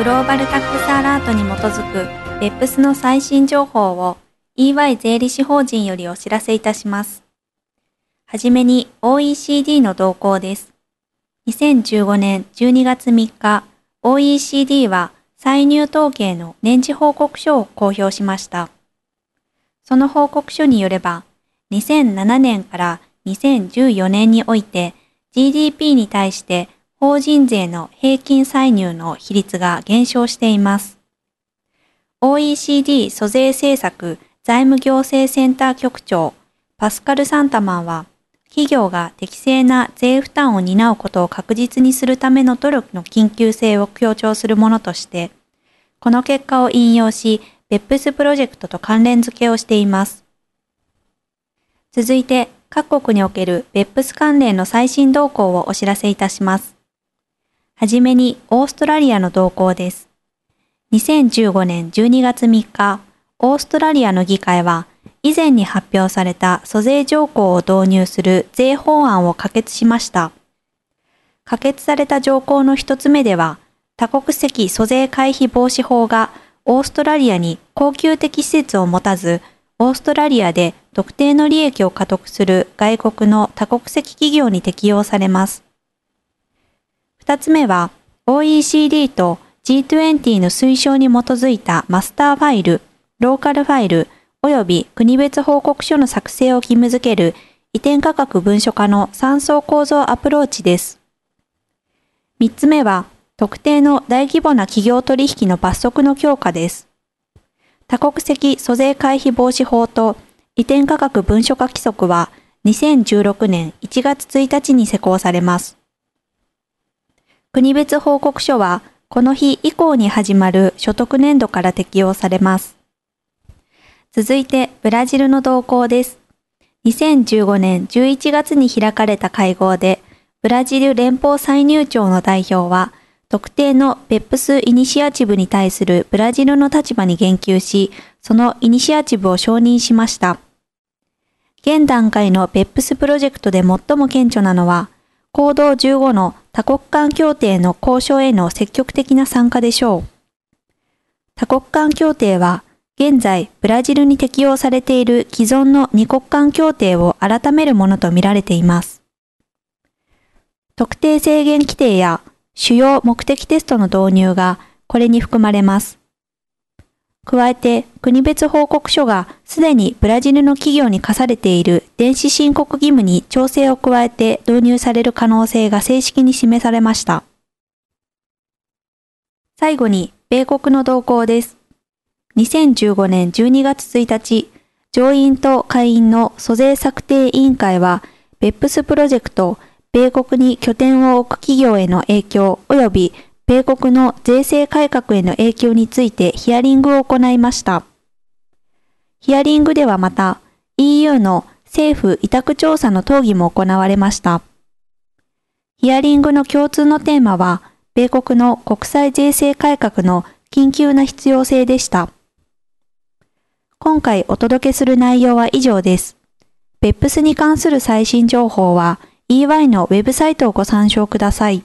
グローバルタックスアラートに基づく BEPS の最新情報を EY 税理士法人よりお知らせいたします。はじめに OECD の動向です。2015年12月3日、OECD は歳入統計の年次報告書を公表しました。その報告書によれば、2007年から2014年において GDP に対して法人税の平均歳入の比率が減少しています。OECD 租税政策財務行政センター局長パスカル・サンタマンは、企業が適正な税負担を担うことを確実にするための努力の緊急性を強調するものとして、この結果を引用し、BEPS プロジェクトと関連付けをしています。続いて、各国における BEPS 関連の最新動向をお知らせいたします。はじめにオーストラリアの動向です。2015年12月3日、オーストラリアの議会は以前に発表された租税条項を導入する税法案を可決しました。可決された条項の一つ目では、多国籍租税回避防止法がオーストラリアに恒久的施設を持たず、オーストラリアで特定の利益を獲得する外国の多国籍企業に適用されます。2つ目は OECD と G20 の推奨に基づいたマスターファイル、ローカルファイル及び国別報告書の作成を義務付ける移転価格文書化の3層構造アプローチです。3つ目は特定の大規模な企業取引の罰則の強化です。多国籍租税回避防止法と移転価格文書化規則は2016年1月1日に施行されます。国別報告書は、この日以降に始まる所得年度から適用されます。続いて、ブラジルの動向です。2015年11月に開かれた会合で、ブラジル連邦歳入庁の代表は、特定の BEPS イニシアチブに対するブラジルの立場に言及し、そのイニシアチブを承認しました。現段階の BEPS プロジェクトで最も顕著なのは、行動15の多国間協定の交渉への積極的な参加でしょう。多国間協定は、現在ブラジルに適用されている既存の2国間協定を改めるものとみられています。特定制限規定や主要目的テストの導入がこれに含まれます。加えて、国別報告書がすでにブラジルの企業に課されている電子申告義務に調整を加えて導入される可能性が正式に示されました。最後に、米国の動向です。2015年12月1日、上院と下院の租税策定委員会は、BEPS プロジェクト、米国に拠点を置く企業への影響及び米国の税制改革への影響についてヒアリングを行いました。ヒアリングではまた EU の政府委託調査の討議も行われました。ヒアリングの共通のテーマは、米国の国際税制改革の緊急な必要性でした。今回お届けする内容は以上です。BEPS に関する最新情報は EY のウェブサイトをご参照ください。